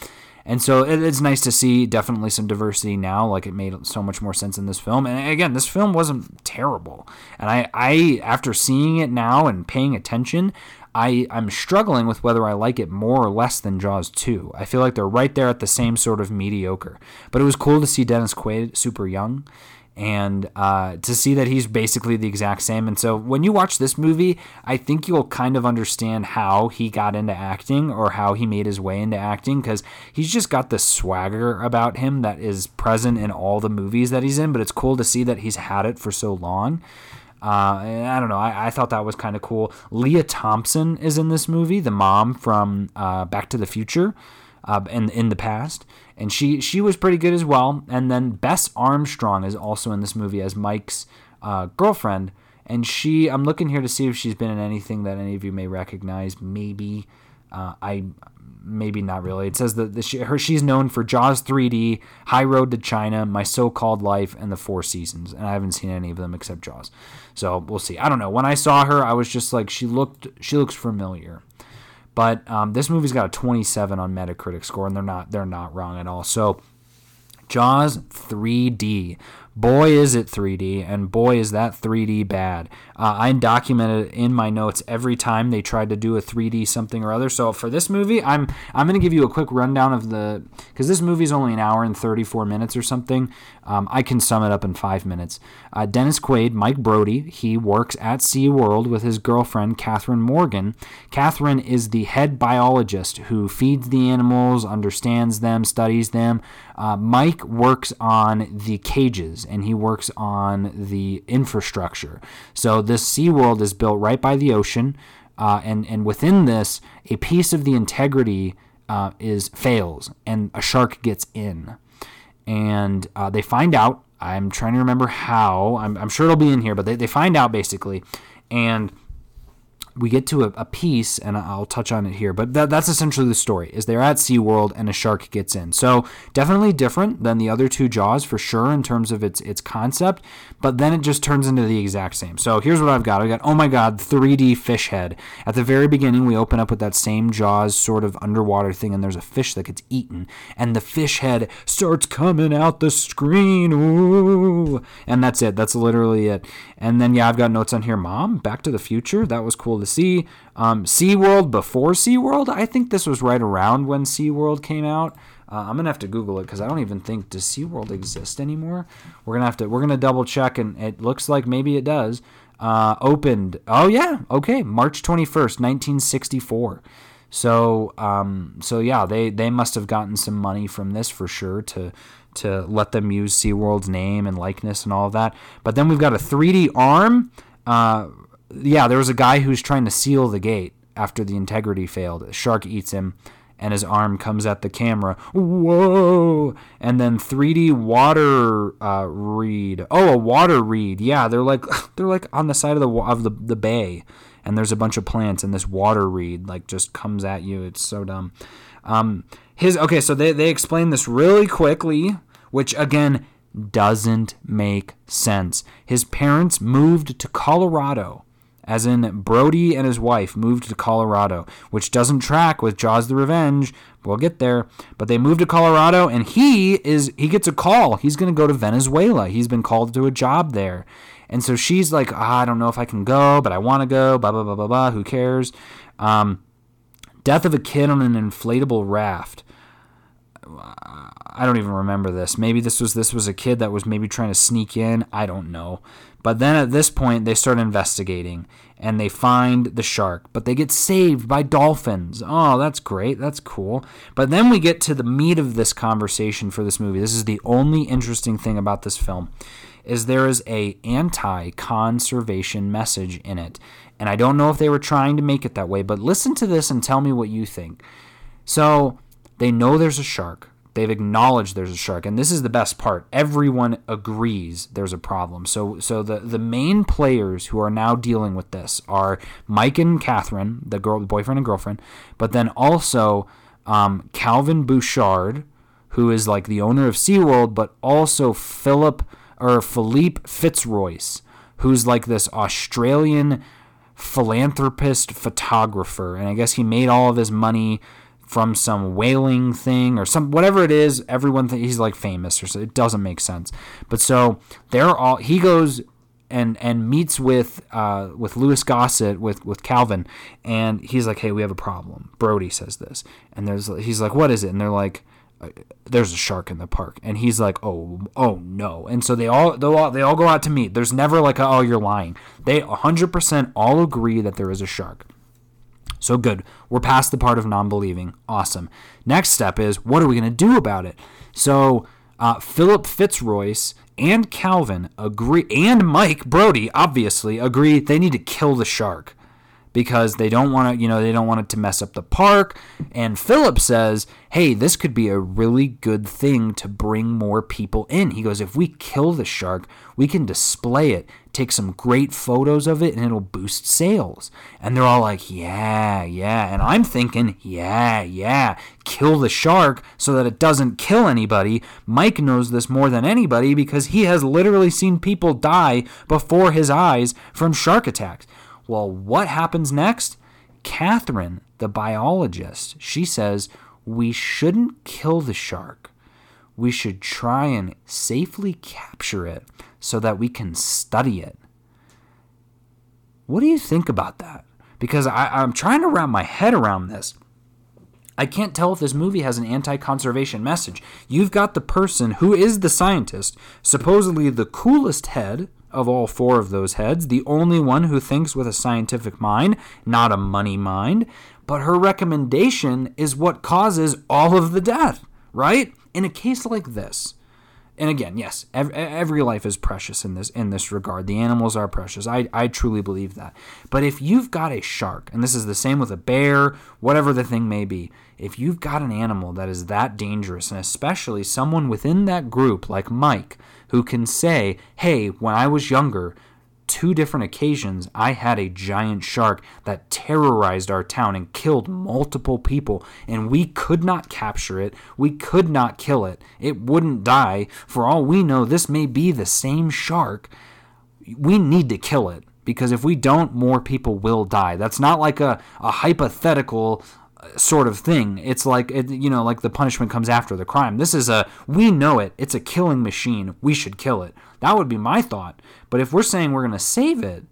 And so it's nice to see definitely some diversity now. Like, it made so much more sense in this film. And again, this film wasn't terrible. And I, I after seeing it now and paying attention, I, I'm struggling with whether I like it more or less than Jaws two. I feel like they're right there at the same sort of mediocre. But it was cool to see Dennis Quaid super young, and uh, to see that he's basically the exact same. And so when you watch this movie, I think you'll kind of understand how he got into acting, or how he made his way into acting, because he's just got this swagger about him that is present in all the movies that he's in, but it's cool to see that he's had it for so long. Uh, and I don't know, I, I thought that was kind of cool. Leah Thompson is in this movie, the mom from uh, Back to the Future. Uh, in, in the past, and she, she was pretty good as well. And then Bess Armstrong is also in this movie as Mike's uh, girlfriend, and she, I'm looking here to see if she's been in anything that any of you may recognize, maybe, uh, I, maybe not really. It says that the, she, her, she's known for Jaws three D, High Road to China, My So-Called Life, and The Four Seasons, and I haven't seen any of them except Jaws, so we'll see. I don't know, when I saw her, I was just like, she looked, she looks familiar. But um, this movie's got a twenty-seven on Metacritic score, and they're not they're not wrong at all. So Jaws three D, Boy, is it three D, and boy, is that three D bad. Uh, I documented in my notes every time they tried to do a three D something or other. So for this movie, I'm I'm going to give you a quick rundown of the... Because this movie is only an hour and thirty-four minutes or something. Um, I can sum it up in five minutes. Uh, Dennis Quaid, Mike Brody, he works at SeaWorld with his girlfriend, Catherine Morgan. Catherine is the head biologist who feeds the animals, understands them, studies them. Uh, Mike works on the cages, and he works on the infrastructure. So this SeaWorld is built right by the ocean, uh, and, and within this, a piece of the integrity uh, is fails, and a shark gets in. And uh, they find out, I'm trying to remember how, I'm, I'm sure it'll be in here, but they, they find out basically, and we get to a, a piece, and I'll touch on it here, but that, that's essentially the story, is they're at SeaWorld and a shark gets in. So definitely different than the other two Jaws for sure in terms of its its concept, but then it just turns into the exact same. So here's what I've got. I've got, oh my God, three D fish head. At the very beginning, we open up with that same Jaws sort of underwater thing, and there's a fish that gets eaten, and the fish head starts coming out the screen. Ooh. And that's it. That's literally it. And then, yeah, I've got notes on here. Mom, Back to the Future. That was cool to see. um SeaWorld before SeaWorld. I think this was right around when SeaWorld came out. uh, I'm gonna have to Google it, because I don't even think, does SeaWorld exist anymore? We're gonna have to we're gonna double check, and it looks like maybe it does. Uh opened, oh yeah, okay, March twenty-first nineteen sixty-four. So um so yeah, they they must have gotten some money from this for sure to to let them use SeaWorld's name and likeness and all of that. But then we've got a three D arm. uh Yeah, there was a guy who's trying to seal the gate after the integrity failed. A shark eats him, and his arm comes at the camera. Whoa! And then three D water uh, reed. Oh, a water reed. Yeah, they're like they're like on the side of the of the, the bay, and there's a bunch of plants, and this water reed like just comes at you. It's so dumb. Um, his okay, so they they explain this really quickly, which again doesn't make sense. His parents moved to Colorado. As in, Brody and his wife moved to Colorado, which doesn't track with Jaws the Revenge. We'll get there. But they moved to Colorado, and he is he gets a call. He's going to go to Venezuela. He's been called to a job there. And so she's like, oh, I don't know if I can go, but I want to go, blah, blah, blah, blah, blah. Who cares? Um, death of a kid on an inflatable raft. I don't even remember this. Maybe this was this was a kid that was maybe trying to sneak in. I don't know. But then at this point, they start investigating, and they find the shark. But they get saved by dolphins. Oh, that's great. That's cool. But then we get to the meat of this conversation for this movie. This is the only interesting thing about this film, is there is a anti-conservation message in it. And I don't know if they were trying to make it that way, but listen to this and tell me what you think. So they know there's a shark. They've acknowledged there's a shark, and this is the best part. Everyone agrees there's a problem. So so the, the main players who are now dealing with this are Mike and Catherine, the girl, boyfriend and girlfriend, but then also um, Calvin Bouchard, who is like the owner of SeaWorld, but also Philip or Philippe Fitzroyce, who's like this Australian philanthropist photographer, and I guess he made all of his money from some whaling thing or some whatever it is. Everyone th- he's like famous or so. It doesn't make sense. But so they're all he goes and and meets with uh with Louis Gossett with with Calvin, and he's like, hey, we have a problem. Brody says this, and there's he's like, what is it? And they're like, there's a shark in the park. And he's like, oh oh no. And so they all they all they all go out to meet. There's never like a, oh, you're lying. They one hundred percent all agree that there is a shark. So good. We're past the part of non-believing. Awesome. Next step is, what are we going to do about it? So uh, Philip Fitzroyce and Calvin agree, and Mike Brody obviously agree they need to kill the shark because they don't want to, you know, they don't want it to mess up the park. And Philip says, hey, this could be a really good thing to bring more people in. He goes, if we kill the shark, we can display it, take some great photos of it, and it'll boost sales. And they're all like, yeah, yeah. And I'm thinking, yeah, yeah, kill the shark so that it doesn't kill anybody. Mike knows this more than anybody because he has literally seen people die before his eyes from shark attacks. Well, what happens next? Catherine, the biologist, she says, we shouldn't kill the shark. we should try and safely capture it so that we can study it. What do you think about that? Because I, I'm trying to wrap my head around this. I can't tell if this movie has an anti-conservation message. You've got the person who is the scientist, supposedly the coolest head of all four of those heads, the only one who thinks with a scientific mind, not a money mind, but her recommendation is what causes all of the death, right? In a case like this, and again, yes, every, every life is precious in this in this regard. The animals are precious. I, I truly believe that. But if you've got a shark, and this is the same with a bear, whatever the thing may be, if you've got an animal that is that dangerous, and especially someone within that group like Mike, who can say, hey, when I was younger, two different occasions, I had a giant shark that terrorized our town and killed multiple people, and we could not capture it. We could not kill it. It wouldn't die. For all we know, this may be the same shark. We need to kill it, because if we don't, more people will die. That's not like a, a hypothetical sort of thing. It's like, it, you know, like the punishment comes after the crime. This is a, we know it. It's a killing machine. We should kill it. That would be my thought. But if we're saying we're going to save it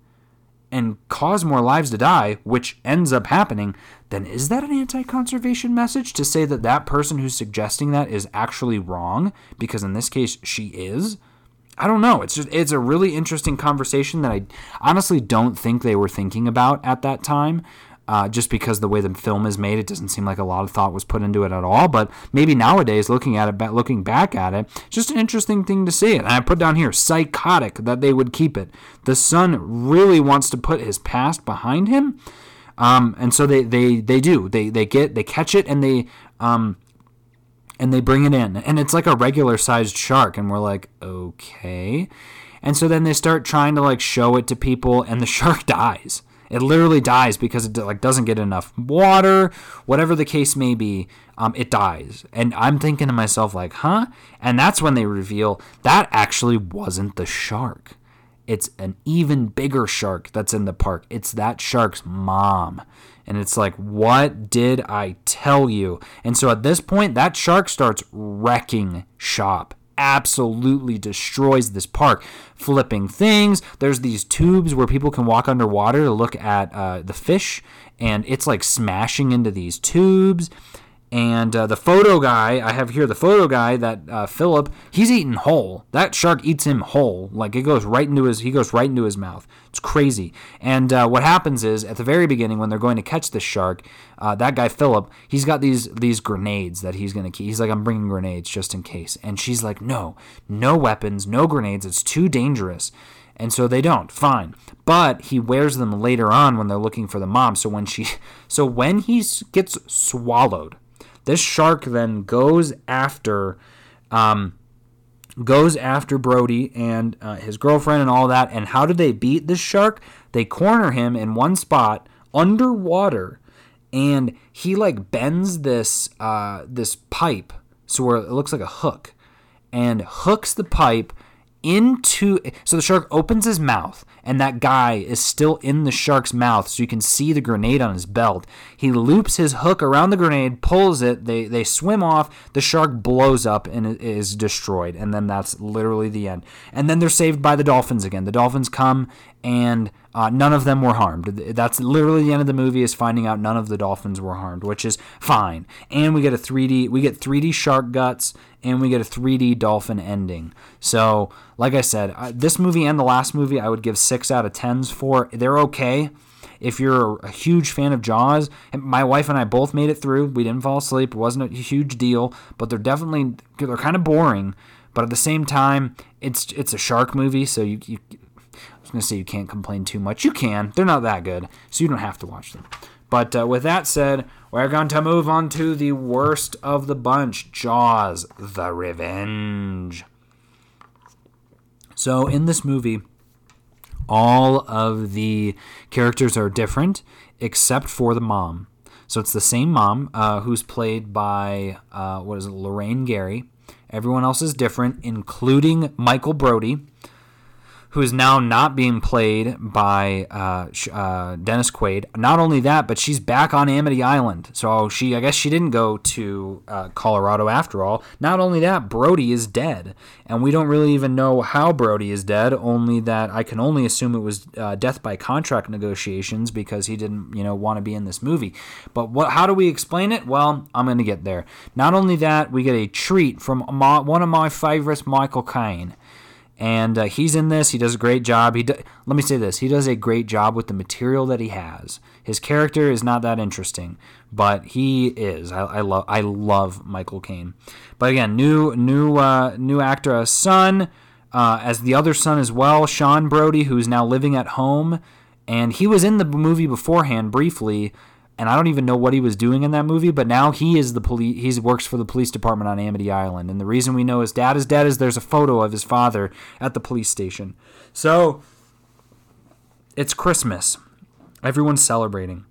and cause more lives to die, which ends up happening, then is that an anti-conservation message to say that that person who's suggesting that is actually wrong? Because in this case, she is. I don't know. It's just, it's a really interesting conversation that I honestly don't think they were thinking about at that time. Uh, just because the way the film is made, it doesn't seem like a lot of thought was put into it at all. But maybe nowadays, looking at it, looking back at it, it's just an interesting thing to see. And I put down here, psychotic that they would keep it. The son really wants to put his past behind him, um, and so they they they do. They they get they catch it and they um, and they bring it in, and it's like a regular sized shark, and we're like, okay. And so then they start trying to like show it to people, and the shark dies. It literally dies because it like doesn't get enough water, whatever the case may be. Um, it dies, and I'm thinking to myself like, huh? And that's when they reveal that actually wasn't the shark. It's an even bigger shark that's in the park. It's that shark's mom, and it's like, what did I tell you? And so at this point, that shark starts wrecking shop. Absolutely destroys this park, flipping things. There's these tubes where people can walk underwater to look at uh, the fish, and it's like smashing into these tubes. And uh, the photo guy, I have here the photo guy that uh, Philip, he's eaten whole. That shark eats him whole. Like it goes right into his, he goes right into his mouth. It's crazy. And uh, what happens is at the very beginning when they're going to catch the shark, uh, that guy Philip, he's got these these grenades that he's gonna keep. He's like, I'm bringing grenades just in case. And she's like, no, no weapons, no grenades. It's too dangerous. And so they don't. Fine. But he wears them later on when they're looking for the mom. So when she, so when he gets swallowed. This shark then goes after um, goes after Brody and uh, his girlfriend and all that. And how do they beat this shark? They corner him in one spot underwater, and he like bends this uh, this pipe so where it looks like a hook, and hooks the pipe into, so the shark opens his mouth, and that guy is still in the shark's mouth, so you can see the grenade on his belt. He loops his hook around the grenade, pulls it, they they swim off, the shark blows up and is destroyed, and then that's literally the end. And then they're saved by the dolphins again. The dolphins come, and uh, none of them were harmed. That's literally the end of the movie, is finding out none of the dolphins were harmed, which is fine. And we get a three D, we get three D shark guts, and we get a three D dolphin ending. So, like I said, I, this movie and the last movie, I would give six out of tens for. They're okay. If you're a huge fan of Jaws, and my wife and I both made it through. We didn't fall asleep. It wasn't a huge deal, but they're definitely, they're kind of boring. But at the same time, it's it's a shark movie, so you, you I was going to say you can't complain too much. You can. They're not that good, so you don't have to watch them. But uh, with that said, we're going to move on to the worst of the bunch, Jaws: The Revenge. So in this movie, all of the characters are different except for the mom. So it's the same mom uh, who's played by, uh, what is it, Lorraine Gary. Everyone else is different, including Michael Brody, who is now not being played by uh, uh, Dennis Quaid. Not only that, but she's back on Amity Island. So she, I guess she didn't go to uh, Colorado after all. Not only that, Brody is dead. And we don't really even know how Brody is dead, only that I can only assume it was uh, death by contract negotiations because he didn't, you know, want to be in this movie. But what? How do we explain it? Well, I'm going to get there. Not only that, we get a treat from my, one of my favorites, Michael Caine. And uh, he's in this. He does a great job. He do, let me say this. He does a great job with the material that he has. His character is not that interesting, but he is. I, I love. I love Michael Caine. But again, new new uh, new actor, a son, uh, as the other son as well, Sean Brody, who is now living at home, and he was in the movie beforehand briefly. And I don't even know what he was doing in that movie, but now he is the police. He works for the police department on Amity Island. And the reason we know his dad is dead is there's a photo of his father at the police station. So it's Christmas. Everyone's celebrating.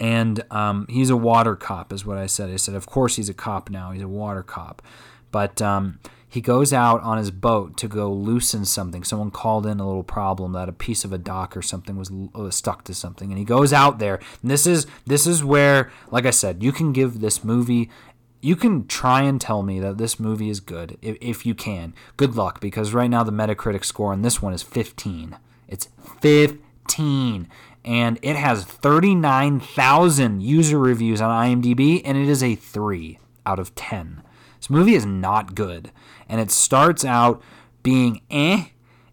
And um, he's a water cop is what I said. I said, of course he's a cop now. He's a water cop. But um, he goes out on his boat to go loosen something. Someone called in a little problem that a piece of a dock or something was stuck to something, and he goes out there. And this is this is where, like I said, you can give this movie. You can try and tell me that this movie is good if, if you can. Good luck, because right now the Metacritic score on this one is fifteen. It's fifteen. And it has thirty-nine thousand user reviews on IMDb, and it is a three out of ten. This movie is not good, and it starts out being eh,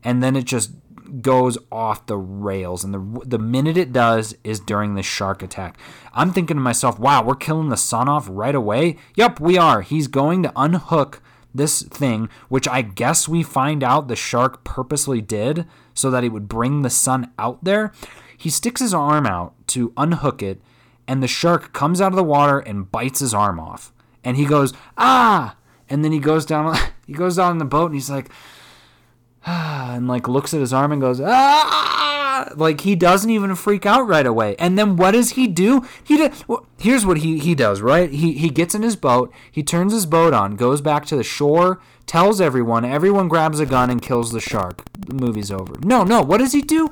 and then it just goes off the rails, and the the minute it does is during the shark attack. I'm thinking to myself, wow, we're killing the son off right away? Yep, we are. He's going to unhook this thing, which I guess we find out the shark purposely did so that he would bring the son out there. He sticks his arm out to unhook it, and the shark comes out of the water and bites his arm off. And he goes, ah, and then he goes down, he goes down on the boat and he's like, ah, and like looks at his arm and goes, ah, like he doesn't even freak out right away. And then what does he do? He did, well, here's what he, he does, right? He, he gets in his boat, he turns his boat on, goes back to the shore, tells everyone, everyone grabs a gun and kills the shark. The movie's over. No, no, what does he do?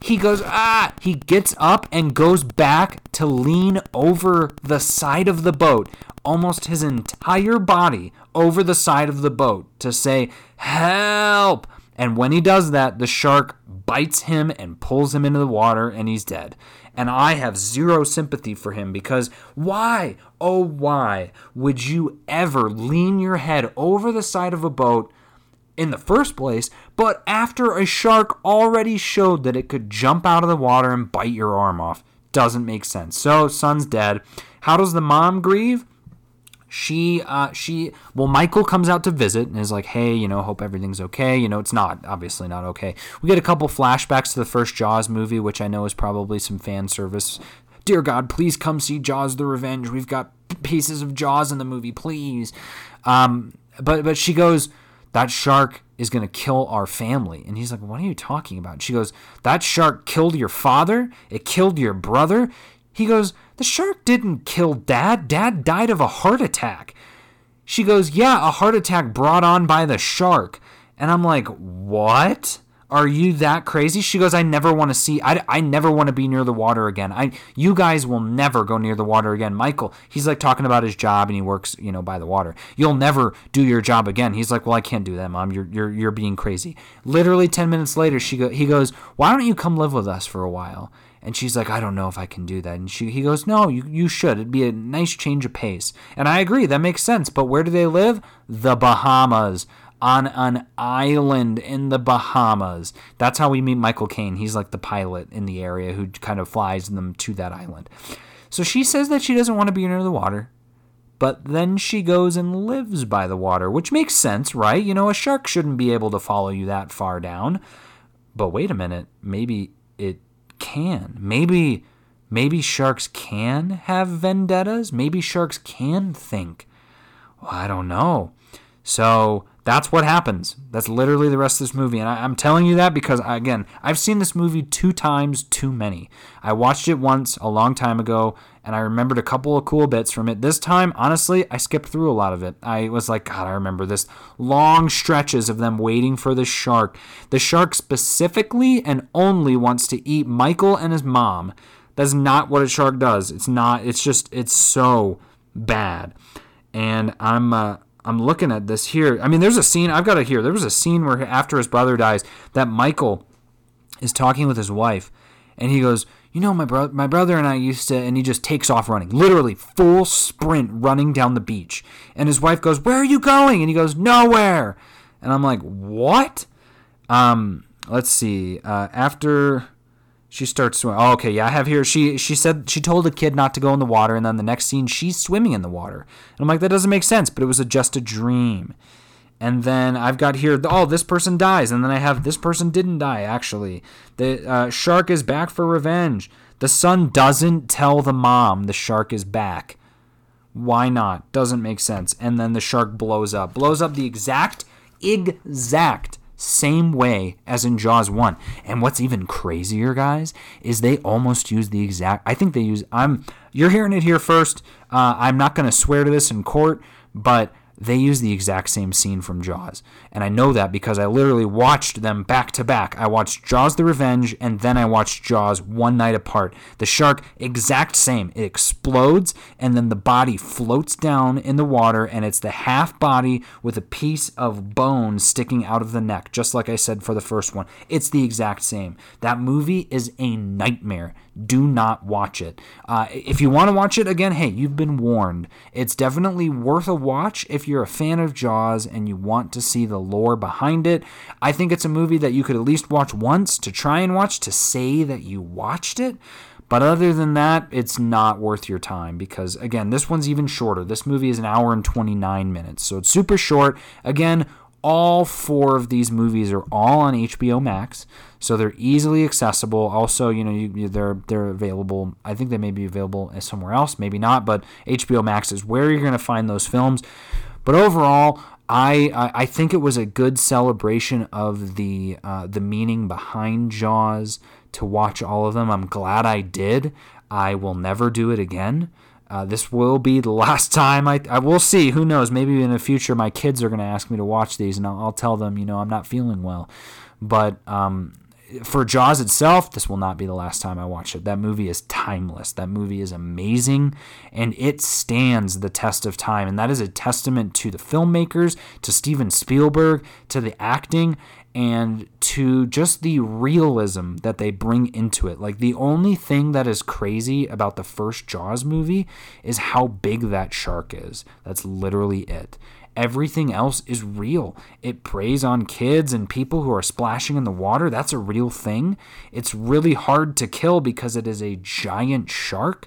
He goes, ah, he gets up and goes back to lean over the side of the boat, almost his entire body over the side of the boat to say, help. And when he does that, the shark bites him and pulls him into the water and he's dead. And I have zero sympathy for him because why, oh, why would you ever lean your head over the side of a boat in the first place, but after a shark already showed that it could jump out of the water and bite your arm off? Doesn't make sense. So, son's dead. How does the mom grieve? She, uh, she, well, Michael comes out to visit and is like, hey, you know, hope everything's okay. You know, it's not, obviously not okay. We get a couple flashbacks to the first Jaws movie, which I know is probably some fan service. Dear God, please come see Jaws the Revenge. We've got pieces of Jaws in the movie, please. Um, but, but she goes, that shark is going to kill our family. And he's like, what are you talking about? And she goes, that shark killed your father. It killed your brother. He goes, the shark didn't kill dad. Dad died of a heart attack. She goes, yeah, a heart attack brought on by the shark. And I'm like, what? Are you that crazy? She goes, I never want to see, I, I never want to be near the water again. I, you guys will never go near the water again. Michael, he's like talking about his job and he works, you know, by the water. You'll never do your job again. He's like, well, I can't do that, Mom. You're, you're, you're being crazy. Literally ten minutes later, she go, he goes, why don't you come live with us for a while? And she's like, I don't know if I can do that. And she, he goes, no, you, you should. It'd be a nice change of pace. And I agree. That makes sense. But where do they live? The Bahamas. On an island in the Bahamas. That's how we meet Michael Caine. He's like the pilot in the area who kind of flies them to that island. So she says that she doesn't want to be near the water, but then she goes and lives by the water, which makes sense, right? You know, a shark shouldn't be able to follow you that far down. But wait a minute, maybe it can. Maybe, maybe sharks can have vendettas. Maybe sharks can think. Well, I don't know. So That's what happens. That's literally the rest of this movie. And I, I'm telling you that because, I, again, I've seen this movie two times too many. I watched it once a long time ago, and I remembered a couple of cool bits from it. This time, honestly, I skipped through a lot of it. I was like, God, I remember this. Long stretches of them waiting for the shark. The shark specifically and only wants to eat Michael and his mom. That's not what a shark does. It's not. It's just, it's so bad. And I'm... Uh, I'm looking at this here. I mean, there's a scene. I've got it here. There was a scene where after his brother dies that Michael is talking with his wife. And he goes, you know, my, bro- my brother and I used to... And he just takes off running. Literally full sprint running down the beach. And his wife goes, where are you going? And he goes, nowhere. And I'm like, what? Um, let's see. Uh, after... She starts swimming. Oh, okay, yeah, I have here. She she said she told a kid not to go in the water, and then the next scene, she's swimming in the water. And I'm like, that doesn't make sense, but it was a, just a dream. And then I've got here, oh, this person dies, and then I have this person didn't die, actually. The uh, shark is back for revenge. The son doesn't tell the mom the shark is back. Why not? Doesn't make sense. And then the shark blows up. Blows up the exact, exact same way as in Jaws one. And what's even crazier, guys, is they almost use the exact... I think they use... I'm. You're hearing it here first. Uh, I'm not going to swear to this in court, but they use the exact same scene from Jaws. And I know that because I literally watched them back to back. I watched Jaws the Revenge, and then I watched Jaws one night apart. The shark, exact same. It explodes, and then the body floats down in the water, and it's the half body with a piece of bone sticking out of the neck, just like I said for the first one. It's the exact same. That movie is a nightmare. Do not watch it. Uh, if you want to watch it again, hey, you've been warned. It's definitely worth a watch if you're a fan of Jaws and you want to see the lore behind it. I think it's a movie that you could at least watch once to try and watch to say that you watched it. But other than that, it's not worth your time because, again, this one's even shorter. This movie is an hour and twenty-nine minutes, so it's super short. Again, all four of these movies are all on H B O Max, so they're easily accessible. Also, you know, you, you, they're they're available. I think they may be available somewhere else, maybe not, but H B O Max is where you're going to find those films. But overall, I, I I think it was a good celebration of the uh, the meaning behind Jaws to watch all of them. I'm glad I did. I will never do it again. Uh, this will be the last time. I, I will see. Who knows? Maybe in the future my kids are going to ask me to watch these, and I'll, I'll tell them, you know, I'm not feeling well. But um, for Jaws itself, this will not be the last time I watch it. That movie is timeless. That movie is amazing, and it stands the test of time. And that is a testament to the filmmakers, to Steven Spielberg, to the acting, and to just the realism that they bring into it. Like, the only thing that is crazy about the first Jaws movie is how big that shark is. That's literally it. Everything else is real. It preys on kids and people who are splashing in the water. That's a real thing. It's really hard to kill because it is a giant shark.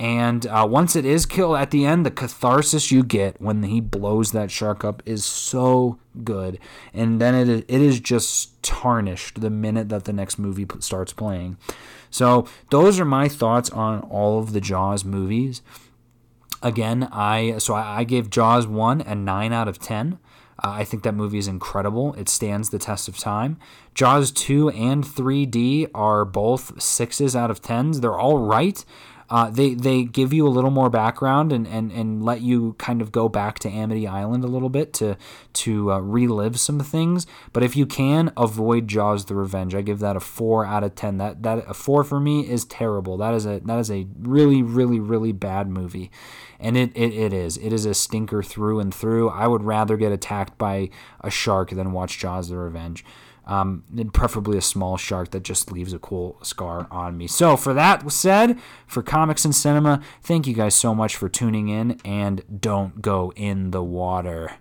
And uh, once it is killed at the end, the catharsis you get when he blows that shark up is so good. And then it is, it is just tarnished the minute that the next movie starts playing. So those are my thoughts on all of the Jaws movies. Again, I so I gave Jaws one a nine out of ten. Uh, I think that movie is incredible. It stands the test of time. Jaws two and three D are both sixes out of tens. They're all right. Uh, they they give you a little more background and, and, and let you kind of go back to Amity Island a little bit to to uh, relive some things. But if you can, avoid Jaws the Revenge. I give that a four out of ten. That that a four for me is terrible. That is a that is a really, really, really bad movie. And it, it, it is. It is a stinker through and through. I would rather get attacked by a shark than watch Jaws the Revenge. Um, and preferably a small shark that just leaves a cool scar on me. So for that said, for Comics and Cinema, thank you guys so much for tuning in, and don't go in the water.